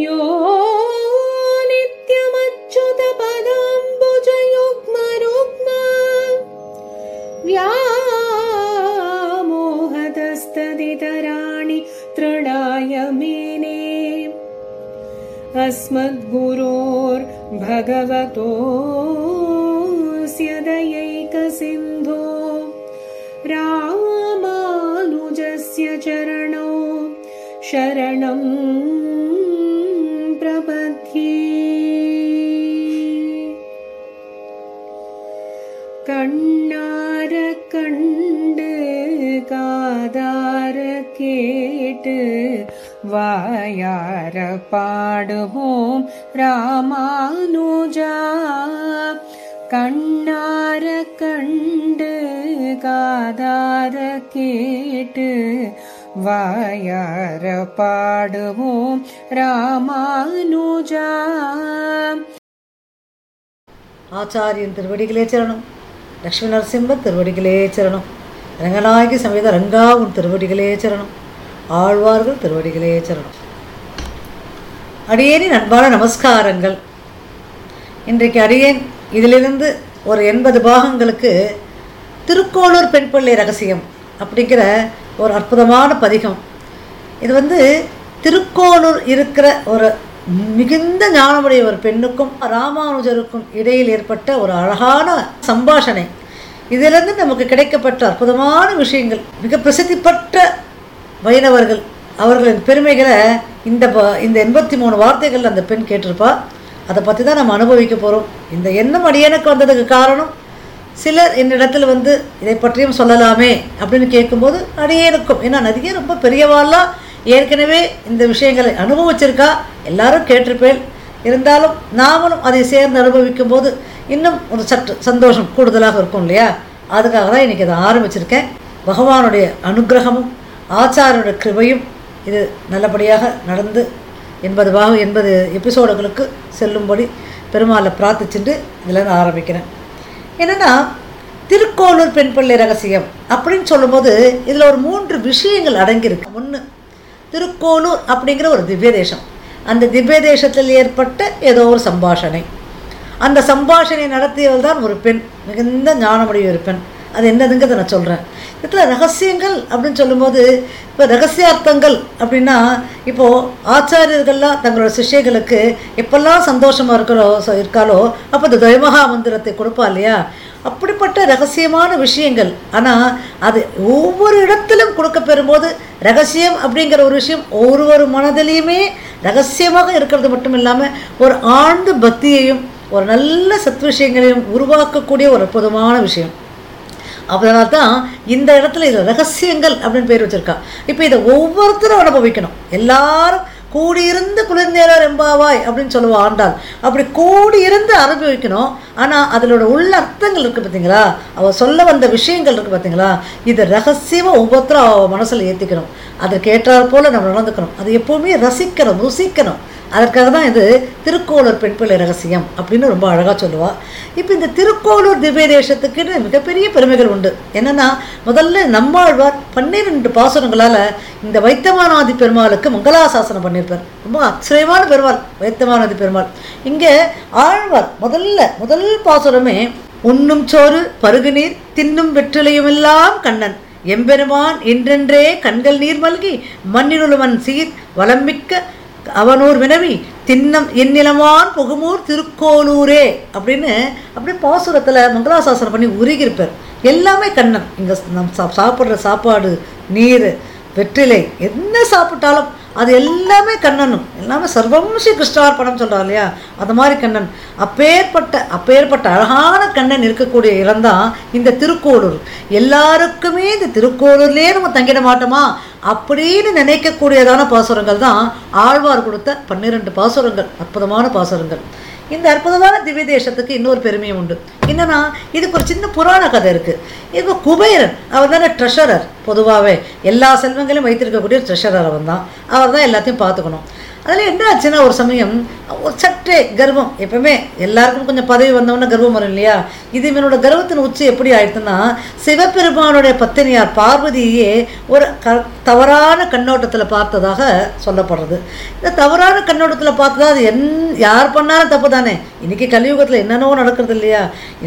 யோ நித்யமச்சுத பதாம்புஜயுக்மருக்ம வியாமோஹதஸ்ததிதராணி த்ருணாய மேனே அஸ்மத்குரோர் பகவதோஸ்ய தயைக சிந்தோ ராமானுஜஸ்ய சரணோ சரணம் பிரபத்யே. கண்ணார கண்டு காதார கேட்டு வாயார பாடுவோம் ராமானுஜா. கண்ணார கண்டு காதார கேட்டு வாயார பாடுவோம் ராமானுஜா. ஆச்சாரியன் திருவடிகளே சரணம். லக்ஷ்மி நரசிம்ம திருவடிகளே சரணம். ரங்கநாயகி சமேத ரங்காவும் திருவடிகளே சரணம். ஆழ்வார்கள் திருவடிகளே சரணம். அடியேனின் அன்பான நமஸ்காரங்கள். இன்றைக்கு அடியேன் இதிலிருந்து ஒரு 80 பாகங்களுக்கு திருக்கோளூர் பெண் பிள்ளை ரகசியம் அப்படிங்கிற ஒரு அற்புதமான பதிகம். இது திருக்கோளூர் இருக்கிற ஒரு மிகுந்த ஞானமுடைய ஒரு பெண்ணுக்கும் ராமானுஜருக்கும் இடையில் ஏற்பட்ட ஒரு அழகான சம்பாஷணை. இதிலிருந்து நமக்கு கிடைக்கப்பட்ட அற்புதமான விஷயங்கள், மிக பிரசித்தி பெற்ற வைணவர்கள் அவர்களின் பெருமைகளை இந்த 83 வார்த்தைகள் அந்த பெண் கேட்டிருப்பா. அதை பற்றி தான் நம்ம அனுபவிக்க போகிறோம். இந்த எண்ணம் அடியேனுக்கு வந்ததுக்கு காரணம், சிலர் என்னிடத்தில் இதை பற்றியும் சொல்லலாமே அப்படின்னு கேட்கும்போது அடியேனுக்கும், ஏன்னா நதியே ரொம்ப பெரியவாலாம், ஏற்கனவே இந்த விஷயங்களை அனுபவிச்சிருக்கா, எல்லாரும் கேட்டிருப்பேன். இருந்தாலும் நாமளும் அதை சேர்ந்து அனுபவிக்கும் போது இன்னும் ஒரு சற்று சந்தோஷம் கூடுதலாக இருக்கும் இல்லையா? அதுக்காக தான் இன்றைக்கி அதை ஆரம்பிச்சிருக்கேன். பகவானுடைய அனுகிரகமும் ஆச்சாரனுடைய கிருபையும் இது நல்லபடியாக நடந்து 80 எபிசோடுகளுக்கு செல்லும்படி பெருமாளை பிரார்த்திச்சுட்டு இதில் நான் ஆரம்பிக்கிறேன். என்னென்னா, திருக்கோளூர் பெண் பிள்ளை ரகசியம் அப்படின்னு சொல்லும்போது இதில் ஒரு 3 விஷயங்கள் அடங்கியிருக்கு. 1, திருக்கோளூர் அப்படிங்கிற ஒரு திவ்ய தேசம். அந்த திவ்ய தேசத்தில் ஏற்பட்ட ஏதோ ஒரு சம்பாஷணை. அந்த சம்பாஷணை நடத்தியவள் தான் ஒரு பெண், மிகுந்த ஞானமுடைய ஒரு பெண். அது என்னதுங்கிறத நான் சொல்கிறேன். இதில் ரகசியங்கள் அப்படின்னு சொல்லும்போது, இப்போ ரகசியார்த்தங்கள் அப்படின்னா, இப்போது ஆச்சாரியர்கள்லாம் தங்களோட சிஷ்யர்களுக்கு எப்பெல்லாம் சந்தோஷமாக இருக்காளோ அப்போ இந்த துவமகா மந்திரத்தை கொடுப்பா இல்லையா? அப்படிப்பட்ட ரகசியமான விஷயங்கள். ஆனால் அது ஒவ்வொரு இடத்திலும் கொடுக்க பெறும்போது ரகசியம் அப்படிங்கிற ஒரு விஷயம் ஒவ்வொரு மனதிலையுமே ரகசியமாக இருக்கிறது மட்டும் இல்லாமல் ஒரு ஆழ்ந்த பக்தியையும் ஒரு நல்ல சத்விஷயங்களையும் உருவாக்கக்கூடிய ஒரு அற்புதமான விஷயம். அதனால தான் இந்த இடத்துல இதில் ரகசியங்கள் அப்படின்னு பேர் வச்சுருக்கா. இப்போ இதை ஒவ்வொருத்தரும் அனுபவிக்கணும். எல்லாரும் கூடியிருந்து குளிர்ந்தேரர் எம்பாவாய் அப்படின்னு சொல்லுவோம் ஆண்டாள். அப்படி கூடியிருந்து அனுபவிக்கணும். ஆனால் அதனோட உள்ள அர்த்தங்கள் இருக்குது பார்த்தீங்களா? அவள் சொல்ல வந்த விஷயங்கள் இருக்குது பார்த்தீங்களா? இதை ரகசியமாக ஒவ்வொருத்தரும் அவள் மனசில் ஏற்றிக்கணும். அதற்கு ஏற்றாற் போல் நம்ம நடந்துக்கணும். அது எப்போவுமே ரசிக்கணும், ருசிக்கணும். அதற்காக தான் இது திருக்கோளூர் பெண் பிள்ளை ரகசியம் அப்படின்னு ரொம்ப அழகாக சொல்லுவாள். இப்போ இந்த திருக்கோளூர் திவ்ய தேசத்துக்குன்னு மிகப்பெரிய பெருமைகள் உண்டு. என்னென்னா, முதல்ல நம்மாழ்வார் 12 பாசுரங்களால் இந்த வைத்தமானாதி பெருமாளுக்கு மங்களாசாசனம் பண்ணியிருப்பார். ரொம்ப ஆச்சரியமான பெருமாள் வைத்தமானாதி பெருமாள். இங்கே ஆழ்வார் முதல் பாசுரமே, உண்ணும் சோறு பருகுநீர் தின்னும் வெற்றிலையுமெல்லாம் கண்ணன் எம்பெருமான் என்றென்றே கண்கள் நீர் மல்கி மண்ணினுளவன் சீர் வளமிக்க அவனூர் வினவி தின்னம் எந்நிலமான் புகுமூர் திருக்கோளூரே அப்படின்னு அப்படியே பாசுரத்தில் மங்களாசாசனம் பண்ணி உருகியிருப்பார். எல்லாமே கண்ணன். இங்கே நம்ம சாப்பிட்ற சாப்பாடு, நீர், வெற்றிலை, என்ன சாப்பிட்டாலும் அது எல்லாமே கண்ணனும். எல்லாமே சர்வம்சி கிருஷ்ணார்பணம் சொல்கிறார் இல்லையா? அது மாதிரி கண்ணன். அப்பேற்பட்ட அழகான கண்ணன் இருக்கக்கூடிய இடம் தான் இந்த திருக்கோளூர். எல்லாருக்குமே இந்த திருக்கோளூர்லேயே நம்ம தங்கிட மாட்டோமா அப்படின்னு நினைக்கக்கூடியதான பாசுரங்கள் தான் ஆழ்வார் கொடுத்த 12 பாசுரங்கள். அற்புதமான பாசுரங்கள். இந்த அற்புதமான திவ்ய தேசத்துக்கு இன்னொரு பெருமையும் உண்டு. என்னன்னா, இதுக்கு ஒரு சின்ன புராண கதை இருக்குது. இப்போ குபேரன், அவர் தானே ட்ரெஷரர், பொதுவாகவே எல்லா செல்வங்களையும் வைத்திருக்கக்கூடிய ட்ரெஷரர் அவன் தான். அவர் தான் எல்லாத்தையும் பார்த்துக்கணும். அதில் என்ன ஆச்சுன்னா ஒரு சமயம் ஒரு சற்றே கர்வம், எப்பவுமே எல்லாருக்கும் கொஞ்சம் பதவி வந்தவொன்னே கர்வம் வரும் இல்லையா, இது இவனோட கர்வத்தின் உச்சி எப்படி ஆயிடுதுன்னா சிவபெருமானுடைய பத்தினியார் பார்வதியே ஒரு தவறான கண்ணோட்டத்தில் பார்த்ததாக சொல்லப்படுறது. இந்த தவறான கண்ணோட்டத்தில் பார்த்ததா அது யார் பண்ணாலும் தப்பு தானே. இன்றைக்கி கலியுகத்தில் என்னென்னவோ நடக்கிறது இல்லையா,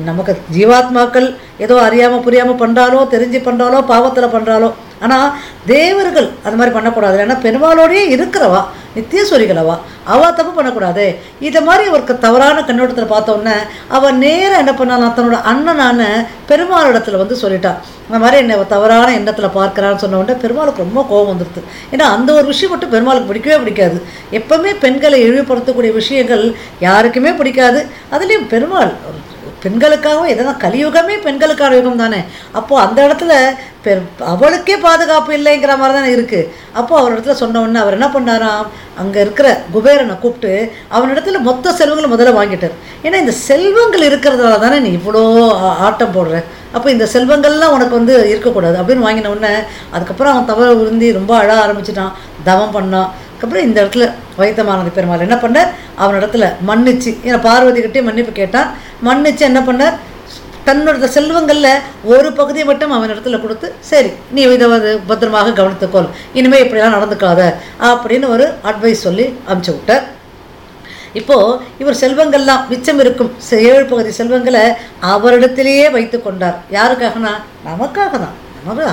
நமக்கு ஜீவாத்மாக்கள் ஏதோ அறியாமல் புரியாமல் பண்ணுறாலோ தெரிஞ்சு பண்ணுறாலோ பாவத்தில் பண்ணுறாலோ, ஆனால் தேவர்கள் அது மாதிரி பண்ணக்கூடாது. ஏன்னா பெருமாளோடையே இருக்கிறவா நித்தியஸ்வரிகளவா அவள் தப்பு பண்ணக்கூடாது. இதை மாதிரி அவருக்கு தவறான கண்ணோட்டத்தில் பார்த்தோன்னே அவள் நேராக என்ன பண்ணாலும் தன்னோட அண்ணனான பெருமாளிடத்தில் வந்து சொல்லிட்டான், இந்த மாதிரி என்னை தவறான எண்ணத்தில் பார்க்குறான்னு சொன்ன உடனே பெருமாளுக்கு ரொம்ப கோபம் வந்துடுது. ஏன்னா அந்த ஒரு விஷயம் மட்டும் பெருமாளுக்கு பிடிக்கவே பிடிக்காது. எப்போவுமே பெண்களை இழிவுபடுத்தக்கூடிய விஷயங்கள் யாருக்குமே பிடிக்காது. அதுலேயும் பெருமாள் பெண்களுக்காகவும் எதனா கலியுகமே பெண்களுக்கான யுகம் தானே. அப்போது அந்த இடத்துல அவளுக்கே பாதுகாப்பு இல்லைங்கிற மாதிரி தானே இருக்குது. அப்போது அவர் இடத்துல சொன்ன உடனே அவர் என்ன பண்ணாராம், அங்கே இருக்கிற குபேரனை கூப்பிட்டு அவனிடத்துல மொத்த செல்வங்களும் முதல்ல வாங்கிட்டார். ஏன்னா இந்த செல்வங்கள் இருக்கிறதால தானே நீ இவ்வளோ ஆட்டம் போடுற, அப்போ இந்த செல்வங்கள்லாம் உனக்கு வந்து இருக்கக்கூடாது அப்படின்னு வாங்கின உடனே அதுக்கப்புறம் அவன் தவறு உருந்தி ரொம்ப அழ ஆரம்பிச்சிட்டான், தவம் பண்ணான். அதுக்கப்புறம் இந்த இடத்துல வைத்தமானது பெருமாள் என்ன பண்ணார், அவனிடத்துல மன்னிச்சு ஏன்னா பார்வதிக்கிட்டே மன்னிப்பு கேட்டான். மன்னிச்சு என்ன பண்ணார், தன்னோட செல்வங்களில் ஒரு பகுதியை மட்டும் அவனிடத்துல கொடுத்து சரி நீ இதை பத்திரமாக கவனித்துக்கொள், இனிமேல் இப்படிலாம் நடந்துக்காத அப்படின்னு ஒரு அட்வைஸ் சொல்லி அனுப்பிச்சு விட்டார். இப்போது இவர் செல்வங்கள்லாம் மிச்சம் இருக்கும் 7 பகுதி செல்வங்களை அவரிடத்திலேயே வைத்து கொண்டார். யாருக்காகனா நமக்காக தான்,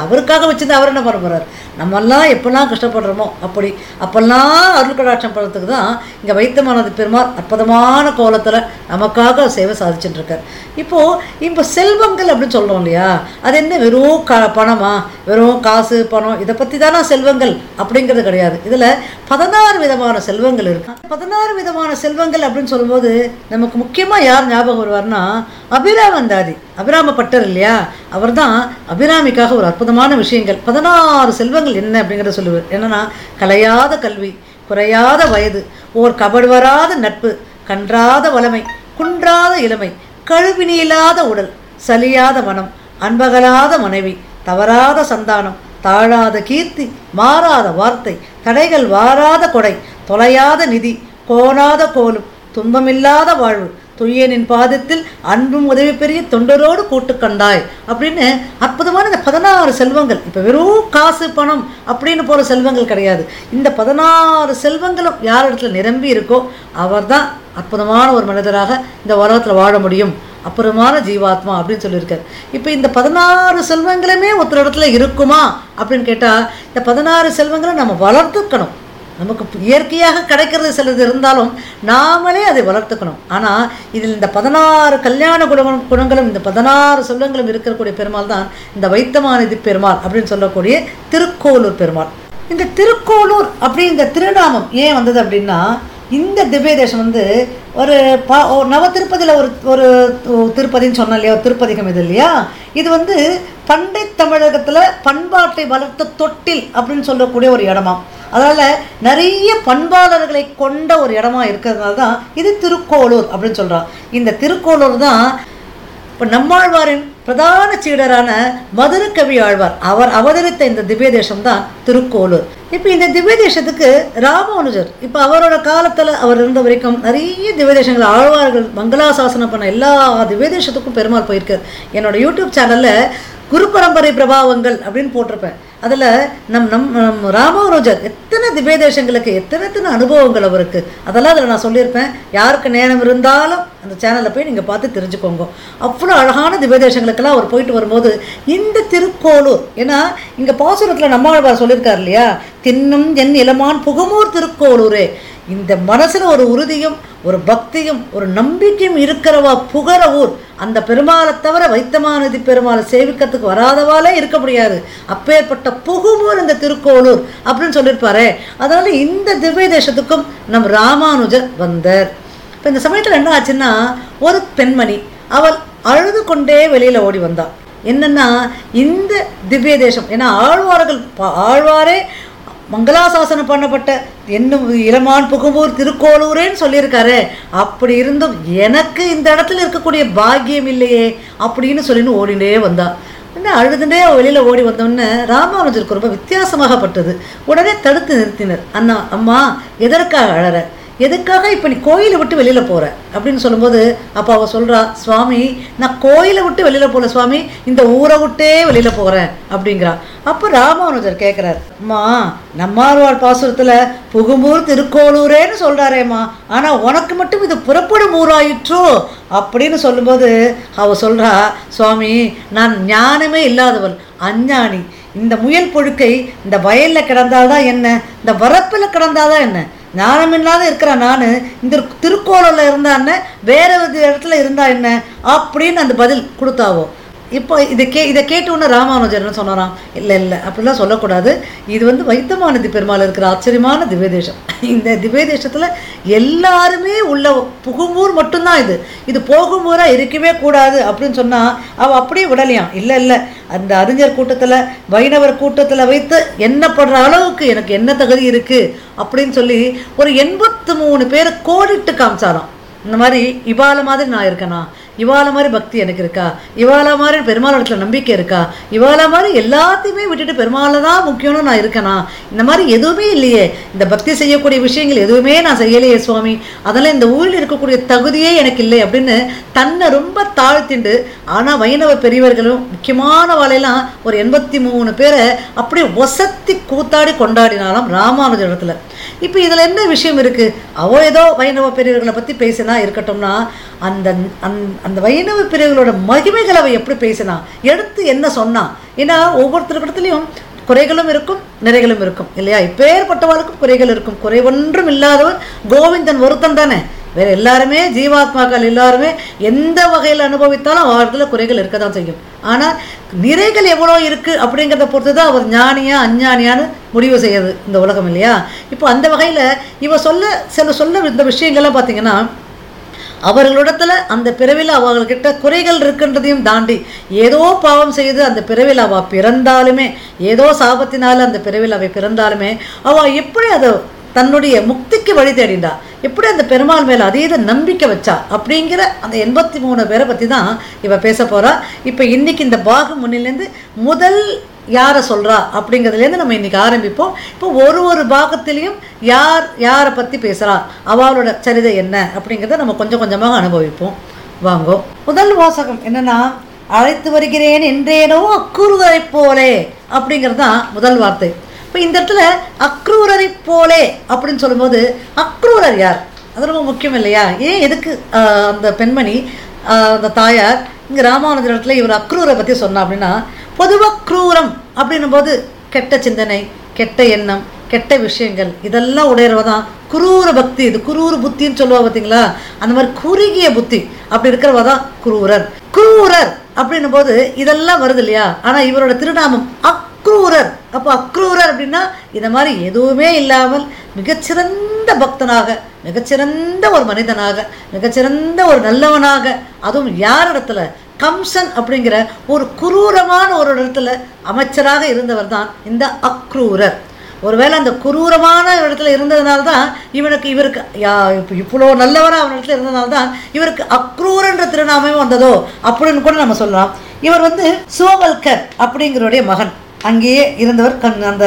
அவருக்காக வச்சிருந்து அவர் என்ன பண்ண போகிறார், நம்மெல்லாம் எப்பெல்லாம் கஷ்டப்படுறோமோ அப்படி அப்பெல்லாம் அருள் கடாட்சம் பண்ணுறதுக்கு தான் இங்கே வைத்தமானது பெருமாள் அற்புதமான கோலத்தில் நமக்காக சேவை சாதிச்சுட்டுருக்கார். இப்போது இப்போ செல்வங்கள் அப்படின்னு சொல்கிறோம் இல்லையா, அது என்ன வெறும் பணமா, வெறும் காசு பணம் இதை பற்றி தானே செல்வங்கள் அப்படிங்கிறது கிடையாது. இதில் 16 விதமான செல்வங்கள் இருக்கு. 16 விதமான செல்வங்கள் அப்படின்னு சொல்லும்போது நமக்கு முக்கியமாக யார் ஞாபகம் வருவார்னா அபிராமந்தாதி, அபிராம பட்டர் இல்லையா, அவர் தான் அபிராமிக்காக ஒரு அற்புதமான விஷயங்கள் 16 செல்வங்கள் என்ன அப்படிங்கிறத சொல்லுவார். என்னன்னா கலையாத கல்வி, குறையாத வயது, ஓர் கபடுவராத நட்பு, கன்றாத வளமை, குன்றாத இளமை, கழுவினியில்லாத உடல், சலியாத மனம், அன்பகலாத மனைவி, தவறாத சந்தானம், தாழாத கீர்த்தி, மாறாத வார்த்தை, தடைகள் வாராத கொடை, தொலையாத நிதி, கோணாத கோலும், துன்பமில்லாத வாழ்வு, துய்யனின் பாதத்தில் அன்பும் உதவி பெரிய தொண்டரோடு கூட்டு கண்டாய் அப்படின்னு அற்புதமான இந்த 16 செல்வங்கள். இப்போ வெறும் காசு பணம் அப்படின்னு போகிற செல்வங்கள் கிடையாது. இந்த 16 செல்வங்களும் யார் இடத்துல நிரம்பி இருக்கோ அவர் தான் அற்புதமான ஒரு மனிதராக இந்த உலகத்தில் வாழ முடியும், அப்புறமான ஜீவாத்மா அப்படின்னு சொல்லியிருக்காரு. இப்போ இந்த 16 செல்வங்களுமே ஒருத்தர் இடத்துல இருக்குமா அப்படின்னு கேட்டால் இந்த 16 செல்வங்களை நம்ம வளர்த்துக்கணும். நமக்கு இயற்கையாக கிடைக்கிறது சிலது இருந்தாலும் நாமளே அதை வளர்த்துக்கணும். ஆனால் இதில் இந்த 16 கல்யாண குணங்களும் இந்த 16 செல்வங்களும் இருக்கக்கூடிய பெருமாள் தான் இந்த வைத்தமாநிதி பெருமாள் அப்படின்னு சொல்லக்கூடிய திருக்கோளூர் பெருமாள். இந்த திருக்கோளூர் அப்படிங்கிற திருநாமம் ஏன் வந்தது அப்படின்னா, இந்த திவ்ய தேசம் வந்து ஒரு நவ திருப்பதியில் ஒரு திருப்பதின்னு சொன்னோம் இல்லையா, ஒரு திருப்பதிகம் இது இல்லையா, இது வந்து பண்டை தமிழகத்தில் பண்பாட்டை வளர்த்த தொட்டில் அப்படின்னு சொல்லக்கூடிய ஒரு இடமா, அதனால் நிறைய பண்பாளர்களை கொண்ட ஒரு இடமா இருக்கிறதுனால தான் இது திருக்கோளூர் அப்படின்னு சொல்கிறான். இந்த திருக்கோளூர் தான் இப்போ நம்மாழ்வாரின் பிரதான சீடரான மதுரகவி ஆழ்வார் அவர் அவதரித்த இந்த திவ்ய தேசம் தான் திருக்கோளூர். இப்போ இந்த திவ்ய தேசத்துக்கு ராமானுஜர் இப்போ அவரோட காலத்தில் அவர் இருந்த வரைக்கும் நிறைய திவ்ய தேசங்கள் ஆழ்வார்கள் மங்களாசாசனம் பண்ண எல்லா திவ்ய தேசத்துக்கும் பெருமாள் போயிருக்கார். என்னோட யூடியூப் சேனலில் குரு பரம்பரை பிரபாவங்கள் அப்படின்னு போட்டிருப்பேன். அதில் நம் ராமானுஜர் எத்தனை திவ்ய தேசங்களுக்கு எத்தனை அனுபவங்கள் அவருக்கு அதெல்லாம் அதில் நான் சொல்லியிருப்பேன். யாருக்கு நேரம் இருந்தாலும் அந்த சேனலில் போய் நீங்கள் பார்த்து தெரிஞ்சுக்கோங்க. அவ்வளோ அழகான திவ்ய தேசங்களுக்கெல்லாம் அவர் போயிட்டு வரும்போது இந்த திருக்கோளூர், ஏன்னா இங்கே பாசுரத்தில் நம்மாழ்வார் சொல்லியிருக்கார் இல்லையா, தின்னும் என் இளமான் புகுமூர் திருக்கோளூரே, இந்த மனசில் ஒரு உறுதியும் ஒரு பக்தியும் ஒரு நம்பிக்கையும் இருக்கிறவா புகர ஊர், அந்த பெருமாளை தவிர வைத்தமாநிதி பெருமாளை சேவிக்கிறதுக்கு வராதவாலே இருக்க முடியாது, அப்பேற்பட்ட புகுமூர் இந்த திருக்கோளூர் அப்படின்னு சொல்லியிருப்பாரு. அதனால் இந்த திவ்ய தேசத்துக்கும் நம் ராமானுஜர் வந்தார். இப்போ இந்த சமயத்தில் என்ன ஆச்சுன்னா, ஒரு பெண்மணி அவள் அழுது கொண்டே வெளியில் ஓடி வந்தாள். என்னென்னா இந்த திவ்ய தேசம், ஏன்னா ஆழ்வாரே மங்களாசாசனம் பண்ணப்பட்ட என்னும் இளமான் புகுமூர் திருக்கோளூரேன்னு சொல்லியிருக்காரு, அப்படி இருந்தும் எனக்கு இந்த இடத்துல இருக்கக்கூடிய பாக்கியம் இல்லையே அப்படின்னு சொல்லின்னு ஓடினே வந்தா. என்ன அழுதுண்டே வெளியில் ஓடி வந்தோன்னு ராமானுஜருக்கு ரொம்ப வித்தியாசமாகப்பட்டது. உடனே தடுத்து நிறுத்தினர். அண்ணா, அம்மா, எதற்காக அழற? எதுக்காக இப்போ நீ கோயிலை விட்டு வெளியில் போகிற அப்படின்னு சொல்லும்போது அப்போ அவள் சொல்கிறா, சுவாமி, நான் கோயிலை விட்டு வெளியில் போகல சுவாமி, இந்த ஊரை விட்டே வெளியில் போகிறேன் அப்படிங்கிறா. அப்போ ராமானுஜர் கேட்குறார், அம்மா, நம்மாழ்வார் பாசுரத்தில் புகும்பூர் திருக்கோளூரேன்னு சொல்கிறாரேம்மா, ஆனால் உனக்கு மட்டும் இது புறப்படும் ஊராயிற்றோ அப்படின்னு சொல்லும்போது அவள் சொல்கிறா, சுவாமி, நான் ஞானமே இல்லாதவள், அஞ்ஞானி. இந்த முயல் பொழுக்கை இந்த வயலில் கிடந்தால்தான் என்ன, இந்த வரப்பில் கிடந்தால்தான் என்ன, ஞானமில்லாத இருக்கிற நான் இந்த திருக்கோளூரில் இருந்தான்னு வேற ஒரு இடத்துல இருந்தா என்ன அப்படின்னு அந்த பதில் கொடுத்தாவோ. இப்போ இதை கேட்டோன்னு ராமானுஜர் என்ன சொன்னாராம், இல்லை இல்லை அப்படிலாம் சொல்லக்கூடாது, இது வந்து வைத்தமானதி பெருமாள் இருக்கிற ஆச்சரியமான திவ்யதேசம். இந்த திவ்யதேசத்தில் எல்லாருமே உள்ள புகும்பூர் மட்டும்தான் இது, இது போகும்பூராக இருக்கவே கூடாது அப்படின்னு சொன்னால் அவள் அப்படியே விடலையாம். இல்லை இல்லை, அந்த அறிஞர் கூட்டத்தில் வைணவர் கூட்டத்தில் வைத்து எண்ணப்படுற அளவுக்கு எனக்கு என்ன தகுதி இருக்குது அப்படின்னு சொல்லி ஒரு 83 பேரை கோடிட்டு காமிச்சாராம். இந்த மாதிரி இவாள மாதிரி நான் இருக்கேனா, இவாள மாதிரி பக்தி எனக்கு இருக்கா, இவாள மாதிரி பெருமாள் இடத்துல நம்பிக்கை இருக்கா, இவாள மாதிரி எல்லாத்தையுமே விட்டுட்டு பெருமாளை தான் முக்கியம்னு நான் இருக்கேனா, இந்த மாதிரி எதுவுமே இல்லையே, இந்த பக்தி செய்யக்கூடிய விஷயங்கள் எதுவுமே நான் செய்யலையே சுவாமி, அதெல்லாம் இந்த ஊரில் இருக்கக்கூடிய தகுதியே எனக்கு இல்லை அப்படின்னு தன்னை ரொம்ப தாழ்த்திண்டு. ஆனால் வைணவ பெரியவர்களும் முக்கியமான வாழையெல்லாம் ஒரு 83 பேரை அப்படியே ஒசத்தி கூத்தாடி கொண்டாடினாலும் ராமானுஜர் இடத்துல. இப்போ இதில் என்ன விஷயம் இருக்குது? அவோ ஏதோ வைணவ பெரியவர்களை பற்றி பேசினா இருக்கட்டும்னா, அந்த அந்த வைணவ பெரியவர்களோட மகிமைகளை அவ எப்படி பேசினா, எடுத்து என்ன சொன்னா? ஏன்னா ஒவ்வொருத்தருக்கு இடத்துலையும் குறைகளும் இருக்கும் நிறைகளும் இருக்கும் இல்லையா? இப்பேற்பட்டவர்களுக்கும் குறைகள் இருக்கும், குறை ஒன்றும் இல்லாதவர் கோவிந்தன் ஒருத்தன் தானே. வேறு எல்லாருமே ஜீவாத்மாக்கள், எல்லாருமே எந்த வகையில் அனுபவித்தாலும் அவர்களில் குறைகள் இருக்க தான் செய்யும். ஆனால் நிறைகள் எவ்வளோ இருக்குது அப்படிங்கிறத பொறுத்து தான் அவர் ஞானியா அஞ்ஞானியான்னு முடிவு செய்யுது இந்த உலகம் இல்லையா? இப்போ அந்த வகையில் இவர் சொல்ல இந்த விஷயங்கள்லாம் பார்த்திங்கன்னா, அவர்களிடத்துல அந்த பிறவியில் அவர்கள்கிட்ட குறைகள் இருக்குன்றதையும் தாண்டி ஏதோ பாவம் செய்து அந்த பிறவியில் அவள் பிறந்தாலுமே, ஏதோ சாபத்தினால் அந்த பிறவியில் அவள் பிறந்தாலுமே, அவள் எப்படி அதை தன்னுடைய முக்திக்கு வழி தேடிண்டா, எப்படி அந்த பெருமாள் மேலே அதீத நம்பிக்கை வச்சா அப்படிங்கிற அந்த 83 பேரை பற்றி தான் இவ பேச போகிறா. இப்போ இன்றைக்கி இந்த பாகம் முன்னிலேருந்து முதல் யாரை சொல்கிறா அப்படிங்கிறதுலேருந்து நம்ம இன்றைக்கி ஆரம்பிப்போம். இப்போ ஒரு பாகத்திலையும் யாரை பற்றி பேசுகிறா, அவளோட சரிதை என்ன அப்படிங்கிறத நம்ம கொஞ்சம் கொஞ்சமாக அனுபவிப்போம். வாங்கோ, முதல் வாசகம் என்னென்னா, அழைத்து வருகிறேன் என்றேனோ அக்குறுவரைப் போலே அப்படிங்கிறது தான் முதல் வார்த்தை. இப்போ இந்த இடத்துல அக்ரூரரை போலே அப்படின்னு சொல்லும்போது, அக்ரூரர் யார்? அது ரொம்ப முக்கியம் இல்லையா? ஏன் எதுக்கு அந்த பெண்மணி, அந்த தாயார் இங்கே ராமானுஜர் இடத்துல இவர் அக்ரூரை பற்றி சொன்னா அப்படின்னா, பொதுவாக க்ரூரம் அப்படின்னும் போது கெட்ட சிந்தனை, கெட்ட எண்ணம், கெட்ட விஷயங்கள் இதெல்லாம் உடையறவை தான் குரூர பக்தி. இது குரூர புத்தின்னு சொல்லுவா பார்த்தீங்களா? அந்த மாதிரி குறுகிய புத்தி அப்படி இருக்கிறவா தான் குரூரர். குரூரர் அப்படின்னும் போது இதெல்லாம் வருது இல்லையா? ஆனால் இவரோட திருநாமம் அக்ரூரர். அப்போ அக்ரூரர் அப்படின்னா இந்த மாதிரி எதுவுமே இல்லாமல் மிகச்சிறந்த பக்தனாக, மிகச்சிறந்த ஒரு மனிதனாக, மிகச்சிறந்த ஒரு நல்லவனாக, அதுவும் யார் இடத்துல கம்சன் அப்படிங்கிற ஒரு குரூரமான ஒரு இடத்துல அமைச்சராக இருந்தவர் தான் இந்த அக்ரூரர். ஒருவேளை அந்த குரூரமான இடத்துல இருந்ததுனால தான் இவருக்கு இவ்வளோ நல்லவராக அவன் இடத்துல இருந்ததுனால தான் இவருக்கு அக்ரூரன்ற திருநாமம் வந்ததோ அப்படின்னு கூட நம்ம சொல்லலாம். இவர் வந்து சோவல்கர் அப்படிங்கிறவருடைய மகன், அங்கேயே இருந்தவர். அந்த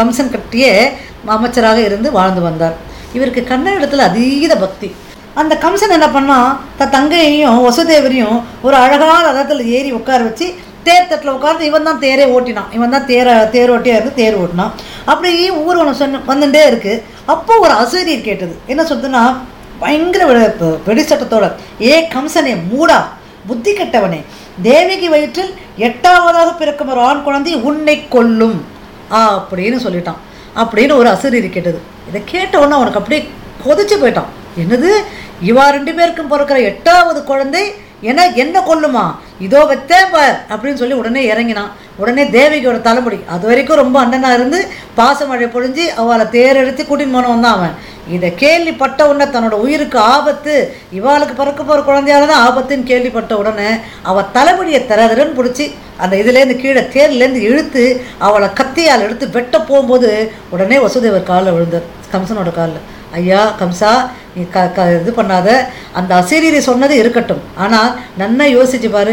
கம்சன் கட்டியே அமைச்சராக இருந்து வாழ்ந்து வந்தார். இவருக்கு கண்ணனிடத்தில் அதீத பக்தி. அந்த கம்சன் என்ன பண்ணால், தன் தங்கையையும் வசுதேவரையும் ஒரு அழகான ரதத்தில் ஏறி உட்கார வச்சு தேர் தட்டில் உட்கார்ந்து இவன் தான் தேரே ஓட்டினான். இவன் தான் தேரோட்டியாக இருந்து தேர் ஓட்டினான். அப்படி ஊர் ஒன்று வந்துட்டே இருக்குது. அப்போது ஒரு அசூரியர் கேட்டது. என்ன சொல்லுதுன்னா, பயங்கர வெடிச்சட்டத்தோட, ஏ கம்சனே மூடா, புத்தி கெட்டவனே, தேவகி வயிற்றில் 8ஆவதாக பிறக்கும் ஒரு ஆண் குழந்தை உன்னை கொல்லும் அப்படின்னு சொல்லிட்டான் அப்படின்னு ஒரு அசுரீரி கேட்டது. இதை கேட்ட உடனே அவனுக்கு அப்படியே கொதிச்சு போயிட்டான். என்னது, இவா 2 பேருக்கும் பிறக்கிற 8ஆவது குழந்தை என்ன கொல்லுமா, இதோ வைத்தேன் பார் அப்படின்னு சொல்லி உடனே இறங்கினான். உடனே தேவகியோட தலைமுடி, அது வரைக்கும் ரொம்ப அண்ணனாக இருந்து பாசமழை பொழிஞ்சு அவளை தேரெடுத்து கூட்டின்னு போனவன் தான் அவன். இதை கேள்விப்பட்ட உடனே தன்னோட உயிருக்கு ஆபத்து, இவாளுக்கு பிறக்க போகிற குழந்தையால தான் ஆபத்துன்னு கேள்விப்பட்ட உடனே அவள் தலைமுடியை தரதுன்னு பிடிச்சி அந்த இதுலேருந்து கீழே தேர்லேருந்து இழுத்து அவளை கத்தியால் எடுத்து வெட்ட போகும்போது உடனே வசுதேவர் காலில் விழுந்தார், கம்சனோட காலில். ஐயா கம்சா, நீ இது பண்ணாத, அந்த அசீரியரை சொன்னது இருக்கட்டும், ஆனால் நன்னா யோசிச்சு பாரு,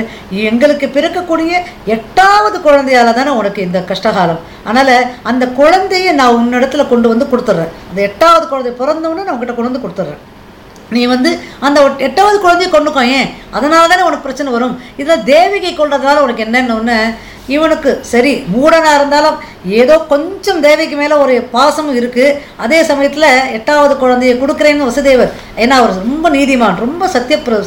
எங்களுக்கு பிறக்கக்கூடிய 8வது குழந்தையால் தானே உனக்கு இந்த கஷ்டகாலம், அதனால் அந்த குழந்தையை நான் உன்னிடத்துல கொண்டு வந்து கொடுத்துட்றேன், அந்த 8வது குழந்தை பிறந்தவொன்னே நான் உங்கள்கிட்ட கொண்டு வந்து கொடுத்துட்றேன், நீ வந்து அந்த 8வது குழந்தையை கொண்டுக்கோ, ஏன் அதனால தானே உனக்கு பிரச்சனை வரும், இதில் தேவிகை கொள்றதுனால உனக்கு என்னென்ன ஒன்று. இவனுக்கு சரி மூடனாக இருந்தாலும் ஏதோ கொஞ்சம் தேவிக்கு மேலே ஒரு பாசமும் இருக்குது, அதே சமயத்தில் 8வது குழந்தையை கொடுக்குறேன்னு வசுதேவர், ஏன்னா அவர் ரொம்ப நீதிமான், ரொம்ப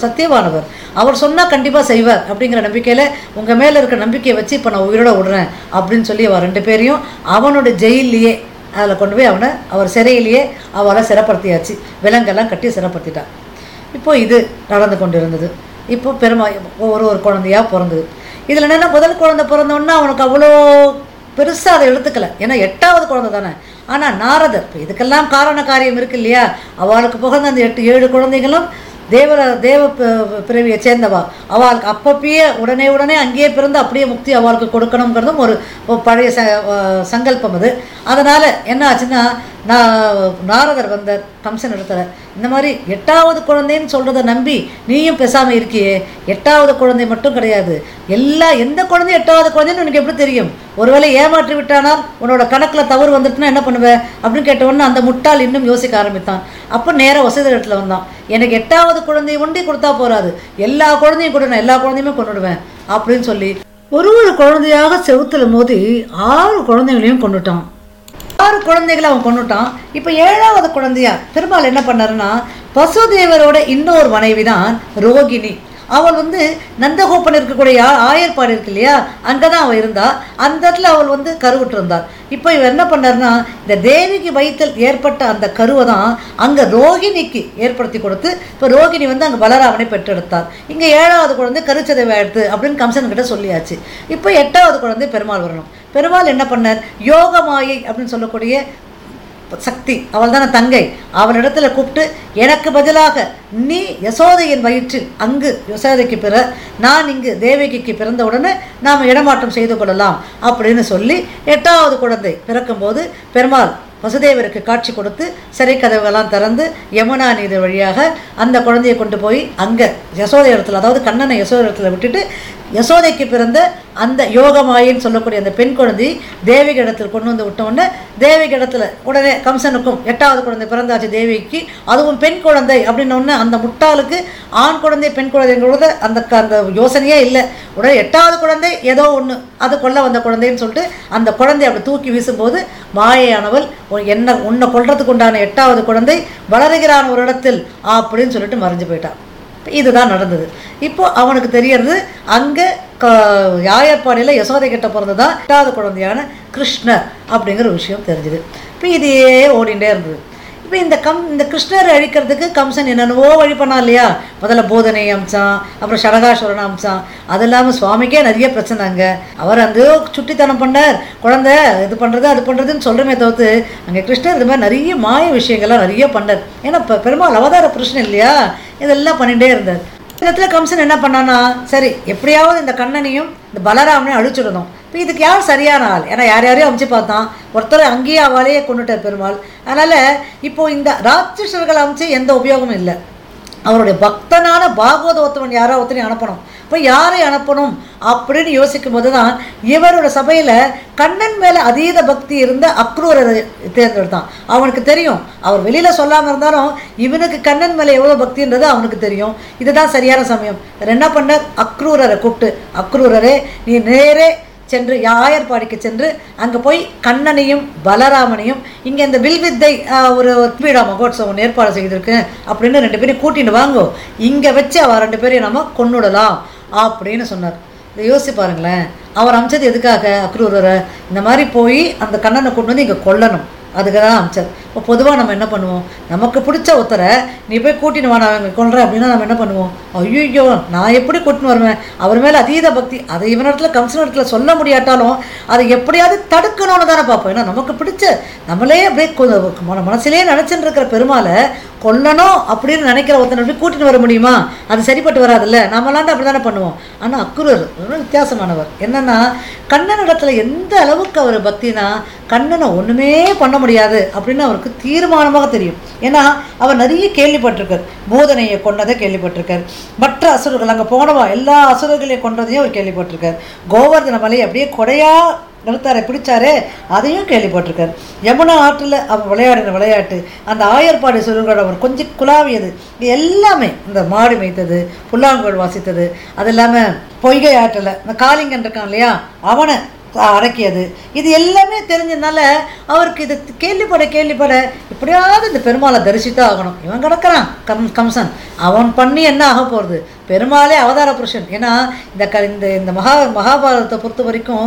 சத்தியவானவர், அவர் சொன்னால் கண்டிப்பாக செய்வார் அப்படிங்கிற நம்பிக்கையில் உங்கள் மேலே இருக்கிற நம்பிக்கையை வச்சு இப்போ நான் உயிரோட விடுறேன் அப்படின்னு சொல்லி அவர் 2 பேரையும் அவனோட ஜெயிலேயே அதில் கொண்டு போய் அவனை அவர் சிறையிலேயே அவளை சிறைப்படுத்தியாச்சு, விலங்கெல்லாம் கட்டி சிறைப்படுத்திட்டான். இப்போது இது நடந்து கொண்டு இருந்தது. இப்போ ஒரு குழந்தையாக பிறந்தது. இதில் என்னென்னா முதல் குழந்தை பிறந்தோன்னா அவனுக்கு அவ்வளோ பெருசாக அதை எடுத்துக்கலை, ஏன்னா 8வது குழந்தை தானே. ஆனால் நாரதர், இப்போ இதுக்கெல்லாம் காரண காரியம் இருக்குது இல்லையா, அவளுக்கு புகழ்ந்த அந்த 8 7 குழந்தைகளும் தேவ பிறவியை சேர்ந்தவா, அவளுக்கு அப்பப்பயே உடனே அங்கேயே பிறந்து அப்படியே முக்தி அவளுக்கு கொடுக்கணுங்கிறதும் ஒரு பழைய சங்கல்பம் அது. அதனால் என்ன ஆச்சுன்னா, நாரதர் வந்தார் கம்சன் இடத்துல, இந்த மாதிரி 8வது குழந்தைன்னு சொல்கிறத நம்பி நீயும் பேசாமல் இருக்கியே, 8வது குழந்தை மட்டும் கிடையாது, எந்த குழந்தையும் 8வது குழந்தைன்னு உனக்கு எப்படி தெரியும், ஒருவேளை ஏமாற்றி விட்டானால் உன்னோட கணக்கில் தவறு வந்துட்டுனா என்ன பண்ணுவேன் அப்படின்னு கேட்டவொடனே அந்த முட்டாள் இன்னும் யோசிக்க ஆரம்பித்தான். அப்போ நேராக வசதி இடத்துல வந்தான், எனக்கு 8வது குழந்தையை ஒண்டி கொடுத்தா போகாது, எல்லா குழந்தையும் கூட நான் எல்லா குழந்தையுமே கொண்டுடுவேன் அப்படின்னு சொல்லி ஒரு குழந்தையாக செவுத்தில் மோதி 6 குழந்தைகளையும் கொண்டுட்டான். 6 குழந்தைகளை அவன் கொண்டுட்டான். இப்போ 7வது குழந்தையா பெருமாள் என்ன பண்ணாருன்னா, வசுதேவரோட இன்னொரு மனைவி தான் ரோகிணி, அவள் வந்து நந்தகோப்பன் இருக்கக்கூடிய ஆயர்பாடு இருக்கு இல்லையா, அங்கே தான் அவள் இருந்தாள். அந்த இடத்துல அவள் வந்து கருவுட்டு இருந்தாள். இப்போ இவன் என்ன பண்ணாருன்னா, இந்த தேவிக்கு வயிற்றில் ஏற்பட்ட அந்த கருவை தான் அங்கே ரோகிணிக்கு ஏற்படுத்தி கொடுத்து இப்போ ரோகிணி வந்து அங்கே பலராமனை பெற்றெடுத்தார். இங்கே 7வது குழந்தை கருச்சதவை ஆயிடுத்து அப்படின்னு கம்சன்கிட்ட சொல்லியாச்சு. இப்போ 8வது குழந்தை பெருமாள் வரணும். பெருமாள் என்ன பண்ணார், யோகமாயை அப்படின்னு சொல்லக்கூடிய சக்தி, அவள் தானே தங்கை, அவனிடத்துல கூப்பிட்டு, எனக்கு பதிலாக நீ யசோதையின் வயிற்றில், அங்கு யசோதைக்கு பிற நான் இங்கு தேவகிக்கு பிறந்தவுடனே நாம் இடமாற்றம் செய்து கொள்ளலாம் அப்படின்னு சொல்லி 8வது குழந்தை பிறக்கும்போது பெருமாள் வசுதேவருக்கு காட்சி கொடுத்து சிறை கதவுகள்லாம் திறந்து யமுனா நீர் வழியாக அந்த குழந்தையை கொண்டு போய் அங்கே யசோதை இடத்துல, அதாவது கண்ணனை யசோதை இடத்துல விட்டுட்டு யசோதைக்கு பிறந்த அந்த யோகமாயின்னு சொல்லக்கூடிய அந்த பெண் குழந்தை தேவிக இடத்துல கொண்டு வந்து விட்டோன்னே தேவிக இடத்துல உடனே கம்சனுக்கும் 8வது குழந்தை பிறந்தாச்சு தேவிக்கு, அதுவும் பெண் குழந்தை அப்படின்னோடனே அந்த முட்டாளுக்கு ஆண் குழந்தை பெண் குழந்தைங்கிறத அந்த யோசனையே இல்லை. உடனே 8வது குழந்தை ஏதோ ஒன்று அது கொள்ள வந்த குழந்தைன்னு சொல்லிட்டு அந்த குழந்தைய அப்படி தூக்கி வீசும்போது மாயையானவள் உன்னை கொள்றதுக்கு உண்டான 8வது குழந்தை வளர்கிறான் ஒரு இடத்தில் அப்படின்னு சொல்லிட்டு மறைஞ்சு போயிட்டான். இதுதான் நடந்தது. இப்போ அவனுக்கு தெரியறது அங்கே யாயப்பாடியில் யசோதை கிட்ட பிறந்ததான் 8வது குழந்தையான கிருஷ்ணர் அப்படிங்கிற விஷயம் தெரிஞ்சுது. இப்போ இதே ஓடிண்டே இருந்தது. இப்போ இந்த கிருஷ்ணரை அழிக்கிறதுக்கு கம்சன் என்னென்னவோ வழி பண்ணான் இல்லையா, முதல்ல போதனை அமிச்சான், அப்புறம் சடகாசுரன் அமிச்சான், அது இல்லாமல் சுவாமிக்கே நிறைய பிரச்சனைங்க, அவர் அந்த சுட்டித்தனம் பண்ணார், குழந்தை இது பண்ணுறது அது பண்ணுறதுன்னு சொல்கிறமே தவிர்த்து அங்கே கிருஷ்ணர் இது மாதிரி நிறைய மாய விஷயங்கள்லாம் நிறைய பண்ணார். ஏன்னா இப்போ பெருமாள் அவதார கிருஷ்ணன் இல்லையா, இதெல்லாம் பண்ணிகிட்டே இருந்தார். இந்த இடத்துல கம்சன் என்ன பண்ணான்னா, சரி எப்படியாவது இந்த கண்ணனையும் இந்த பலராமனையும் அழிச்சிடணும். இப்போ இதுக்கு யார் சரியான ஆள், ஏன்னா யாரையும் அமிச்சு பார்த்தான், ஒருத்தர் அங்கேயே அவளையே கொண்டுட்டார் பெருமாள். அதனால் இப்போது இந்த ராட்சசர்களை அமிச்சு எந்த உபயோகமும் இல்லை, அவருடைய பக்தனான பாகவத ஒருத்தவன் யாரோ ஒருத்தனையும் அனுப்பணும். இப்போ யாரை அனுப்பணும் அப்படின்னு யோசிக்கும் போது தான் இவரோட சபையில் கண்ணன் மேலே அதீத பக்தி இருந்த அக்ரூரை தேர்ந்தெடுத்தான். அவனுக்கு தெரியும், அவர் வெளியில் சொல்லாமல் இருந்தாலும் இவனுக்கு கண்ணன் மேலே எவ்வளோ பக்தின்றது அவனுக்கு தெரியும். இதுதான் சரியான சமயம். என்ன பண்ண, அக்ரூரரை கூப்பிட்டு, அக்ரூரரே நீ நேரே சென்று ஆயர்பாடிக்கு சென்று அங்கே போய் கண்ணனையும் பலராமனையும் இங்கே இந்த வில்வித்தை ஒரு பீடா மகோத்சவம் ஏற்பாடு செய்திருக்கு அப்படின்னு 2 பேரையும் கூட்டிட்டு வாங்கோ, இங்கே வச்சு அவர் 2 பேரையும் நம்ம கொண்டுடலாம் அப்படின்னு சொன்னார். இதை யோசிச்சு பாருங்களேன், அவர் அமிச்சது எதுக்காக, அக்ரூரரை இந்த மாதிரி போய் அந்த கண்ணனை கொண்டு வந்து இங்கே கொல்லணும், அதுக்கு தான் அமிச்சது. இப்போ பொதுவாக நம்ம என்ன பண்ணுவோம், நமக்கு பிடிச்ச ஒருத்தரை நீ போய் கூட்டின்னு வா நான் கொள்கிறேன் அப்படின்னா நம்ம என்ன பண்ணுவோம், ஐயோ நான் எப்படி கூட்டின்னு வருவேன், அவர் மேலே அதீத பக்தி, அதை இவனிடத்துல கம்சன் இடத்துல சொல்ல முடியாட்டாலும் அதை எப்படியாவது தடுக்கணும்னு தானே பார்ப்போம். ஏன்னா நமக்கு பிடிச்ச நம்மளே அப்படியே மனசிலே நினச்சின்னு இருக்கிற பெருமாளை கொல்லணும் அப்படின்னு நினைக்கிற ஒருத்தனை அப்படி கூட்டிட்டு வர முடியுமா? அது சரிப்பட்டு வராதுல்ல. நம்மளாண்டு அப்படி தானே பண்ணுவோம். ஆனால் அக்குரர் வித்தியாசமானவர். என்னன்னா கண்ணனிடத்துல எந்த அளவுக்கு அவர் பக்தினா கண்ணனை ஒன்றுமே பண்ண முடியாது அப்படின்னு அவருக்கு தீர்மானமாக தெரியும். ஏன்னா அவர் நிறைய கேள்விப்பட்டிருக்கார். போதனையை கொண்டதை கேள்விப்பட்டிருக்கார். மற்ற அசுரர்கள் அங்கே போனவா எல்லா அசுரர்களையும் கொண்டதையும் அவர் கேள்விப்பட்டிருக்கார். கோவர்தன மலையை அப்படியே கொடையாக நிறுத்தாரை பிடிச்சாரே அதையும் கேள்விப்பட்டிருக்கார். யமுனா ஆற்றில் அவர் விளையாடின விளையாட்டு, அந்த ஆயர்பாடி சுருங்களோட அவர் கொஞ்சம் குலாவியது, இது எல்லாமே இந்த மாடு மேய்த்தது, புல்லாங்குழல் வாசித்தது, அது இல்லாமல் பொய்கை ஆற்றில் இந்த காளிங்கன் இருக்கான் இல்லையா அவனை அடக்கியது, இது எல்லாமே தெரிஞ்சதுனால அவருக்கு இது கேள்விப்பட எப்படியாவது இந்த பெருமாளை தரிசித்தா ஆகணும். இவன் கிடக்கிறான் கம்சன், அவன் பண்ணி என்ன ஆக போகிறது? பெருமாளே அவதார புருஷன். ஏன்னா இந்த மகாபாரதத்தை பொறுத்த வரைக்கும்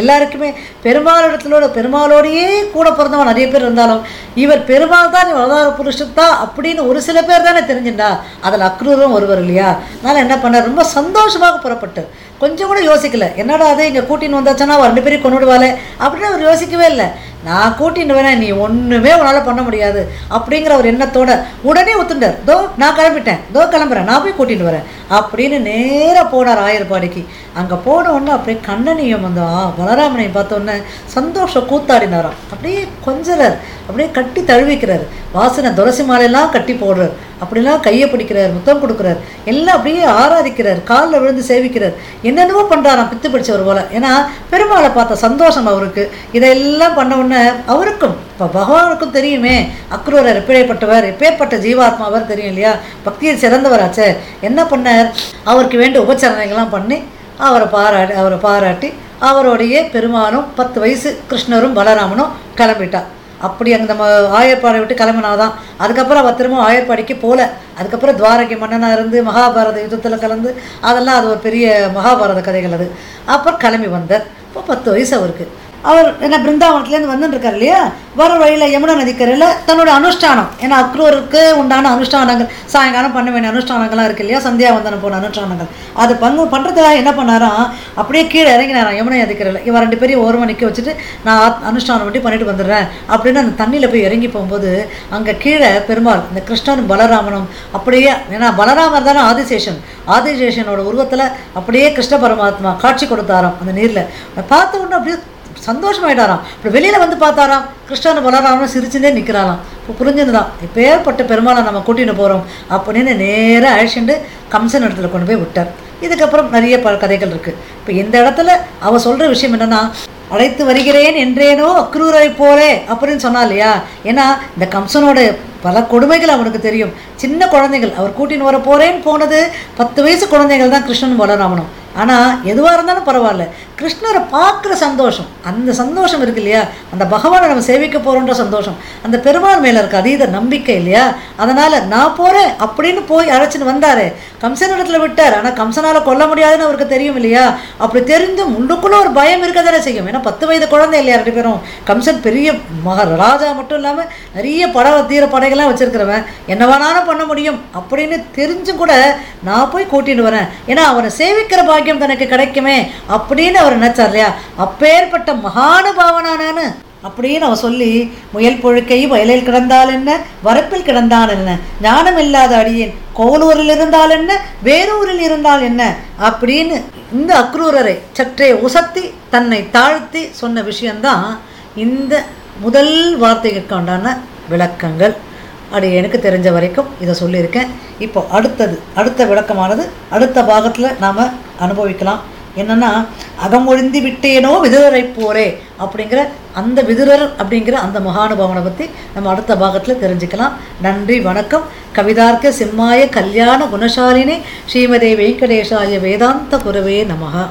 எல்லாருக்குமே பெருமாளோடையே கூட பிறந்தவன் நிறைய பேர் இருந்தாலும் இவர் பெருமாள் தான், இவர் அவதார புருஷன் தான் அப்படின்னு ஒரு சில பேர் தானே தெரிஞ்சுண்டா. அதில் அக்ரூரும் ஒருவர் இல்லையா. அதனால் என்ன பண்ணார், ரொம்ப சந்தோஷமாக புறப்பட்டார். கொஞ்சம் கூட யோசிக்கலை, என்னடா அதை இங்கே கூட்டின்னு வந்தாச்சுன்னா ரெண்டு பேரும் கொண்டு விடுவாளே அப்படின்னு அவர் யோசிக்கவே இல்லை. நான் கூட்டின்னு வேணேன், நீ ஒன்றுமே உன்னால் பண்ண முடியாது அப்படிங்கிற ஒரு எண்ணத்தோட உடனே ஒத்துண்டார். நான் கிளம்பிட்டேன், கிளம்புறேன், நான் போய் கூட்டிகிட்டு வரேன் அப்படின்னு நேராக போனார் ஆயர்பாடிக்கு. அங்கே போன உடனே அப்படியே கண்ணனையும் அந்த பலராமனையும் பார்த்தோன்னே சந்தோஷம் கூத்தாடினாராம். அப்படியே கொஞ்சறார், அப்படியே கட்டி தழுவிக்கிறார், வாசனை துளசி மாலையெல்லாம் கட்டி போடுறார், அப்படிலாம் கையை பிடிக்கிறார், முத்தம் கொடுக்குறார், எல்லாம் அப்படியே ஆராதிக்கிறார், காலில் விழுந்து சேவிக்கிறார், என்னென்னவோ பண்ணுறாராம் பித்து பிடிச்சவர் போல். ஏன்னா பெருமாளை பார்த்த சந்தோஷம் அவருக்கு. இதையெல்லாம் பண்ண உடனே அவருக்கும் இப்போ பகவானுக்கும் தெரியுமே அக்ரூரர் எப்பேற்பட்டவர், எப்பேற்பட்ட ஜீவாத்மாவர் தெரியும் இல்லையா, பக்தியில் சிறந்தவராச்சே. என்ன பண்ணார், அவருக்கு வேண்டிய உபச்சரணைகள்லாம் பண்ணி அவரை பாராட்டி அவருடைய பெருமானும் 10 வயசு கிருஷ்ணரும் பலராமனும் கிளம்பிட்டா. அப்படி அங்கே நம்ம ஆயர்பாடை விட்டு கிளம்பினாதான். அதுக்கப்புறம் அவர் திரும்ப ஆயர்பாடிக்கு போகல. அதுக்கப்புறம் துவாரகை மன்னனாக இருந்து மகாபாரத யுத்தத்தில் கலந்து அதெல்லாம் அது ஒரு பெரிய மகாபாரத கதைகள். அது அப்புறம் கிளம்பி வந்தார். இப்போ 10 வயசு அவருக்கு. அவர் என்ன பிருந்தாவனத்துலேருந்து வந்துட்டுருக்கார் இல்லையா. வர வழியில் யமுனா நதிக்கரையில் தன்னோட அனுஷ்டானம், ஏன்னா அக்ரூருக்கு உண்டான அனுஷ்டானங்கள், சாயங்காலம் பண்ண வேண்டிய அனுஷ்டானங்கள்லாம் இருக்குது இல்லையா, சந்தியாவந்தனம் போன அனுஷ்டானங்கள், அது பண்ணுறதுக்காக என்ன பண்ணாராம், அப்படியே கீழே இறங்கினாராம் யமுனா நதிக்கரையில். இவன் 2 பேரையும் ஓரமாக நிற்க வச்சுட்டு நான் அனுஷ்டானம் மட்டும் பண்ணிட்டு வந்துடுறேன் அப்படின்னு அந்த தண்ணியில் போய் இறங்கி போகும்போது அங்கே கீழே பெருமாள் இந்த கிருஷ்ணனும் பலராமனும் அப்படியே, ஏன்னா பலராமர் தானே ஆதிசேஷனோட உருவத்தில் அப்படியே கிருஷ்ண பரமாத்மா காட்சி கொடுத்தாராம் அந்த நீரில். பார்த்த உடனே அப்படியே சந்தோஷமாயிட்டாராம். இப்போ வெளியில் வந்து பார்த்தாராம், கிருஷ்ணன் பலராமனும் சிரிச்சுட்டே நிற்கிறாராம். இப்போ புரிஞ்சுன்னுதான் இப்பேற்பட்ட பெருமாளை நம்ம கூட்டிகிட்டு போகிறோம் அப்படின்னு நேராக அழைச்சிட்டு கம்சன் இடத்துல கொண்டு போய் விட்டார். இதுக்கப்புறம் நிறைய கதைகள் இருக்குது. இப்போ இந்த இடத்துல அவள் சொல்கிற விஷயம் என்னென்னா, அழைத்து வருகிறேன் என்றேனோ அக்ரூரை போலே அப்படின்னு சொன்னா இல்லையா. ஏன்னா இந்த கம்சனோட பல கொடுமைகள் அவனுக்கு தெரியும். சின்ன குழந்தைகள் அவர் கூட்டின்னு வர போகிறேன்னு போனது 10 வயசு குழந்தைகள் தான் கிருஷ்ணன் பலராமனும். ஆனால் எதுவாக இருந்தாலும் பரவாயில்ல, கிருஷ்ணரை பார்க்குற சந்தோஷம், அந்த சந்தோஷம் இருக்கு இல்லையா, அந்த பகவானை நம்ம சேவிக்க போகிறோன்ற சந்தோஷம், அந்த பெருமாள் மேலே இருக்க அதீத நம்பிக்கை இல்லையா. அதனால் நான் போகிறேன் அப்படின்னு போய் அழைச்சின்னு வந்தார். கம்சன் இடத்துல விட்டார். ஆனால் கம்சனால் கொல்ல முடியாதுன்னு அவருக்கு தெரியும் இல்லையா. அப்படி தெரிந்து உள்ளுக்குள்ளே ஒரு பயம் இருக்க தானே செய்யும். ஏன்னா 10 வயது குழந்தை இல்லையா 2 பேரும். கம்சன் பெரிய மகாராஜா மட்டும் இல்லாமல் நிறைய தீர படைகள்லாம் வச்சுருக்கிறவன், என்ன வேணாலும் பண்ண முடியும் அப்படின்னு தெரிஞ்சும் கூட நான் போய் கூட்டின்னு வரேன், ஏன்னா அவனை சேவிக்கிற பாக்கியம் தனக்கு கிடைக்குமே அப்படின்னு அவர் நினைச்சார் இல்லையா. அப்பேற்பட்ட மகானுபாவனானு அப்படின்னு அவன் சொல்லி, முயல் பொழுக்கை வயலில் கிடந்தால் என்ன, வரப்பில் கிடந்தான் என்ன, ஞானம் இல்லாத அடியேன் கோலூரில் இருந்தால் என்ன, வேறூரில் இருந்தால் என்ன அப்படின்னு இந்த அக்ரூரரை சற்றே உசத்தி தன்னை தாழ்த்தி சொன்ன விஷயம்தான் இந்த முதல் வார்த்தைகளுக்கு உண்டான விளக்கங்கள். அது எனக்கு தெரிஞ்ச வரைக்கும் இதை சொல்லியிருக்கேன். இப்போ அடுத்த விளக்கமானது அடுத்த பாகத்தில் நாம் அனுபவிக்கலாம். என்னென்னா, அகமொழிந்து விட்டேனோ விதுரரை போரே அப்படிங்கிற அந்த விதுரர் அப்படிங்கிற அந்த மகானுபாவனை பற்றி நம்ம அடுத்த பாகத்தில் தெரிஞ்சுக்கலாம். நன்றி, வணக்கம். கவிதார்க்க சிம்மாய கல்யாண குணசாலினே ஸ்ரீமதே வெங்கடேஷாய வேதாந்த குரவே நமஹ.